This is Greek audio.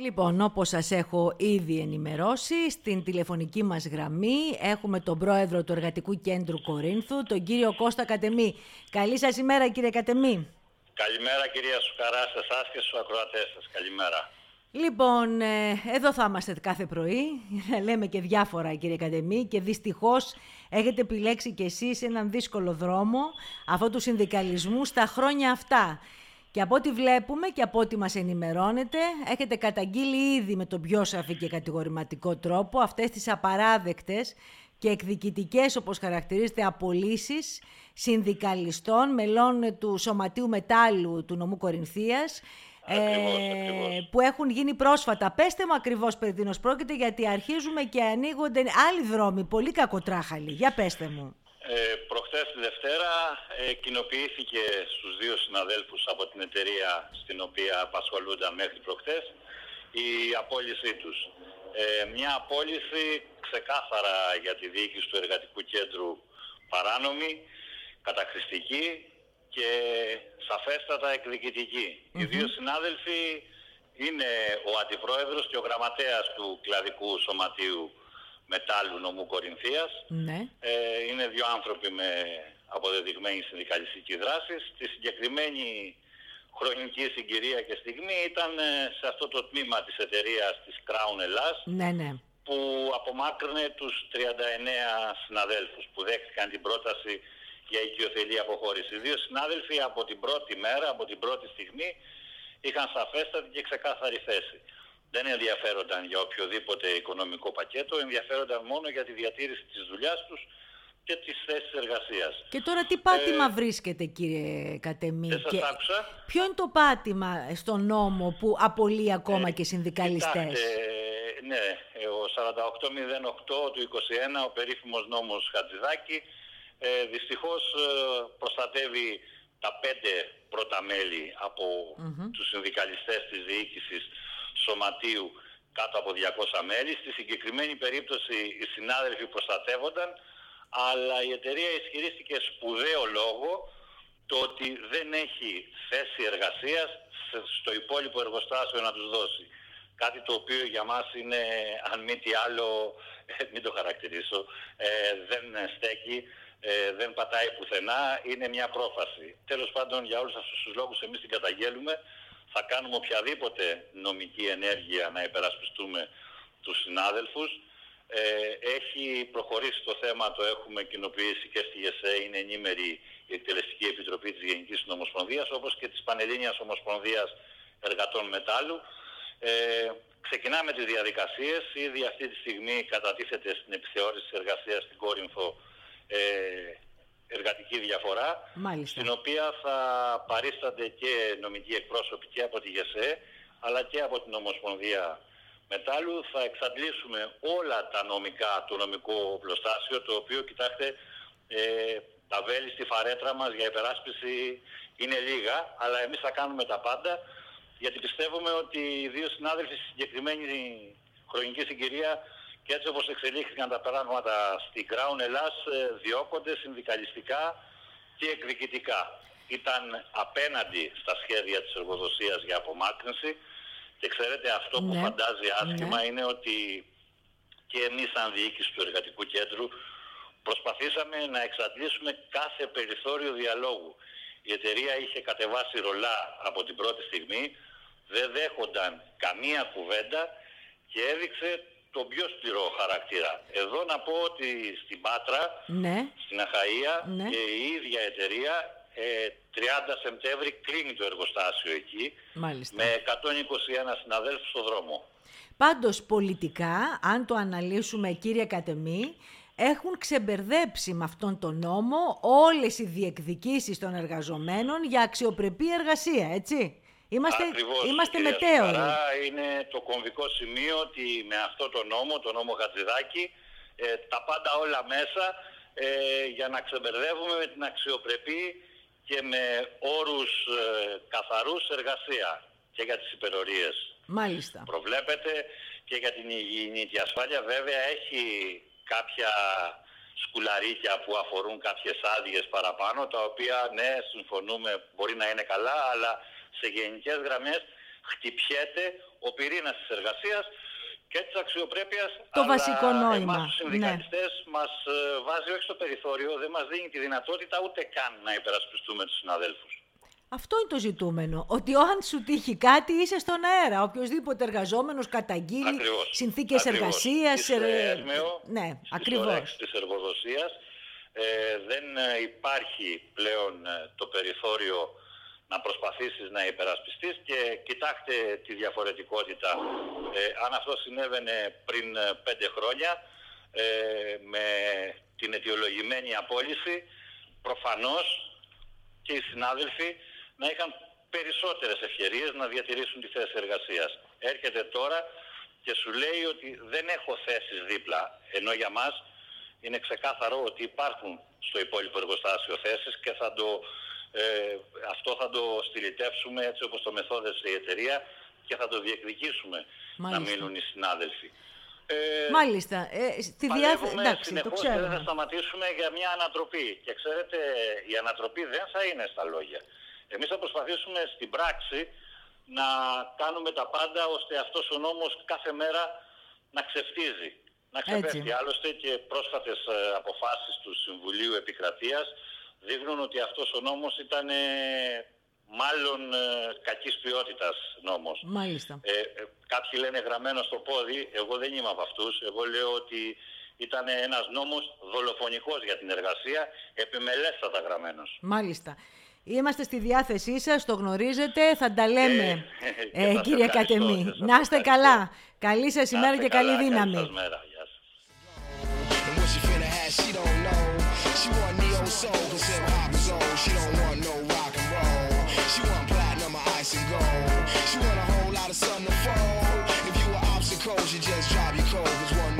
Λοιπόν, όπως σας έχω ήδη ενημερώσει, στην τηλεφωνική μας γραμμή έχουμε τον πρόεδρο του Εργατικού Κέντρου Κορίνθου, τον κύριο Κώστα Κατεμή. Καλή σας ημέρα, κύριε Κατεμή. Καλημέρα, κυρία Σουκαρά, σε εσάς και στους ακροατές σας. Καλημέρα. Λοιπόν, εδώ θα είμαστε κάθε πρωί, λέμε και διάφορα, κύριε Κατεμή, και δυστυχώς έχετε επιλέξει κι εσείς έναν δύσκολο δρόμο, αυτό του συνδικαλισμού στα χρόνια αυτά. Και από ό,τι βλέπουμε και από ό,τι μας ενημερώνετε, έχετε καταγγείλει ήδη με τον πιο σαφή και κατηγορηματικό τρόπο αυτές τις απαράδεκτες και εκδικητικές, όπως χαρακτηρίζεται, απολύσεις συνδικαλιστών, μελών του Σωματείου Μετάλλου του νομού Κορινθίας, ακριβώς. Που έχουν γίνει πρόσφατα. Πέστε μου ακριβώς περί τίνος πρόκειται, γιατί αρχίζουμε και ανοίγονται άλλοι δρόμοι, πολύ κακοτράχαλοι. Για πέστε μου. Προχτές τη Δευτέρα κοινοποιήθηκε στους δύο συναδέλφους από την εταιρεία στην οποία απασχολούνταν μέχρι προχτές η απόλυσή τους. Μια απόλυση ξεκάθαρα για τη διοίκηση του Εργατικού Κέντρου παράνομη, καταχρηστική και σαφέστατα εκδικητική. Οι δύο συνάδελφοι είναι ο αντιπρόεδρος και ο γραμματέας του κλαδικού σωματείου Μετάλλου νομού Κορινθίας. Ναι. Είναι δύο άνθρωποι με αποδεδειγμένη συνδικαλιστική δράση. Στη συγκεκριμένη χρονική συγκυρία και στιγμή ήταν σε αυτό το τμήμα της εταιρείας της Crown Ελλάς, ναι, που απομάκρυνε τους 39 συναδέλφους που δέχτηκαν την πρόταση για οικειοθελή αποχώρηση. Οι δύο συνάδελφοι από την πρώτη μέρα, από την πρώτη στιγμή, είχαν σαφέστατη και ξεκάθαρη θέση. Δεν ενδιαφέρονταν για οποιοδήποτε οικονομικό πακέτο, ενδιαφέρονταν μόνο για τη διατήρηση της δουλειάς τους και της θέσης εργασίας. Και τώρα τι πάτημα βρίσκεται, κύριε Κατεμή? Δεν σας άκουσα. Ποιο είναι το πάτημα στον νόμο που απολύει ακόμα και συνδικαλιστές? Ναι, ο 4808 του 21, ο περίφημος νόμος Χατζηδάκη, δυστυχώς προστατεύει τα 5 πρώτα μέλη από τους συνδικαλιστές της διοίκησης σωματείου κάτω από 200 μέλη. Στη συγκεκριμένη περίπτωση οι συνάδελφοι προστατεύονταν, αλλά η εταιρεία ισχυρίστηκε σπουδαίο λόγο το ότι δεν έχει θέση εργασίας στο υπόλοιπο εργοστάσιο να τους δώσει. Κάτι το οποίο για μας είναι, αν μη τι άλλο, μην το χαρακτηρίσω, δεν στέκει, δεν πατάει πουθενά, είναι μια πρόφαση. Τέλος πάντων, για όλους αυτούς τους λόγους εμείς την καταγγέλουμε. Θα κάνουμε οποιαδήποτε νομική ενέργεια να υπερασπιστούμε τους συνάδελφους. Έχει προχωρήσει το θέμα, το έχουμε κοινοποιήσει και στη ΓΕΣΕ, είναι ενήμερη η Εκτελεστική Επιτροπή της Γενικής Ομοσπονδίας, όπως και της Πανελλήνιας Ομοσπονδίας Εργατών Μετάλλου. Ξεκινάμε τις διαδικασίες. Ήδη αυτή τη στιγμή κατατίθεται στην επιθεώρηση της εργασίας στην Κόρινθο εργατική διαφορά, στην οποία θα παρίστανται και νομικοί εκπρόσωποι και από τη ΓΕΣΕ αλλά και από την Ομοσπονδία Μετάλλου. Θα εξαντλήσουμε όλα τα νομικά, το νομικό οπλοστάσιο, το οποίο, κοιτάξτε, τα βέλη στη φαρέτρα μας για υπεράσπιση είναι λίγα, αλλά εμείς θα κάνουμε τα πάντα, γιατί πιστεύουμε ότι οι δύο συνάδελφοι στη συγκεκριμένη χρονική συγκυρία, και έτσι όπως εξελίχθηκαν τα πράγματα στην Crown Ελλάς, διώκονται συνδικαλιστικά και εκδικητικά. Ήταν απέναντι στα σχέδια της εργοδοσίας για απομάκρυνση, και ξέρετε αυτό που φαντάζει άσχημα είναι ότι και εμείς σαν διοίκηση του Εργατικού Κέντρου προσπαθήσαμε να εξαντλήσουμε κάθε περιθώριο διαλόγου. Η εταιρεία είχε κατεβάσει ρολά από την πρώτη στιγμή, δεν δέχονταν καμία κουβέντα και έδειξε τον πιο σκληρό χαρακτήρα. Εδώ να πω ότι στην Πάτρα, στην Αχαΐα, και η ίδια εταιρεία 30 Σεπτέμβρη κλείνει το εργοστάσιο εκεί, με 121 συναδέλφους στο δρόμο. Πάντως πολιτικά, αν το αναλύσουμε, κύριε Κατεμή, έχουν ξεμπερδέψει με αυτόν τον νόμο όλες οι διεκδικήσεις των εργαζομένων για αξιοπρεπή εργασία, έτσι. Είμαστε μετέωροι. Είναι το κομβικό σημείο ότι με αυτό το νόμο, τον νόμο Χατζηδάκη, τα πάντα όλα μέσα για να ξεμπερδεύουμε με την αξιοπρεπή και με όρους καθαρούς εργασία και για τις υπερορίες. Μάλιστα. Προβλέπεται και για την υγιεινή και ασφάλεια. Βέβαια έχει κάποια σκουλαρίκια που αφορούν κάποιες άδειες παραπάνω, τα οποία, ναι, συμφωνούμε, μπορεί να είναι καλά, αλλά σε γενικές γραμμές χτυπιέται ο πυρήνας της εργασίας και της αξιοπρέπειας. Το αλλά βασικό νόημα. Εμάς τους συνδικαλιστές μας βάζει όχι στο περιθώριο, δεν μας δίνει τη δυνατότητα ούτε καν να υπερασπιστούμε τους συναδέλφους. Αυτό είναι το ζητούμενο, ότι αν σου τύχει κάτι είσαι στον αέρα. Οποιοςδήποτε εργαζόμενος καταγγείλει συνθήκες εργασίας. Ναι, ακριβώς. Της εργοδοσίας δεν υπάρχει πλέον το περιθώριο να προσπαθήσεις να υπερασπιστείς και κοιτάξτε τη διαφορετικότητα. Αν αυτό συνέβαινε πριν 5 χρόνια με την αιτιολογημένη απόλυση, προφανώς και οι συνάδελφοι να είχαν περισσότερες ευκαιρίες να διατηρήσουν τη θέση εργασίας. Έρχεται τώρα και σου λέει ότι δεν έχω θέσεις δίπλα, ενώ για μας είναι ξεκάθαρο ότι υπάρχουν στο υπόλοιπο εργοστάσιο θέσεις και θα το, αυτό θα το στυλιτεύσουμε έτσι όπως το μεθόδευσε η εταιρεία και θα το διεκδικήσουμε. Μάλιστα. Να μείνουν οι συνάδελφοι. Μάλιστα. Συνεχώς δεν θα σταματήσουμε για μια ανατροπή. Και ξέρετε, η ανατροπή δεν θα είναι στα λόγια. Εμείς θα προσπαθήσουμε στην πράξη να κάνουμε τα πάντα ώστε αυτός ο νόμος κάθε μέρα να ξεφτίζει, να ξεπέφτει. Άλλωστε και πρόσφατες αποφάσεις του Συμβουλίου Επικρατείας δείχνουν ότι αυτός ο νόμος ήταν μάλλον κακής ποιότητας νόμος. Μάλιστα. Κάποιοι λένε γραμμένο στο πόδι, εγώ δεν είμαι από αυτούς. Εγώ λέω ότι ήταν ένας νόμος δολοφονικός για την εργασία, επιμελέστατα γραμμένος. Μάλιστα. Είμαστε στη διάθεσή σας, το γνωρίζετε, θα τα λέμε, κύριε Κατεμή. Να είστε καλά. Καλή σας ημέρα και καλή δύναμη.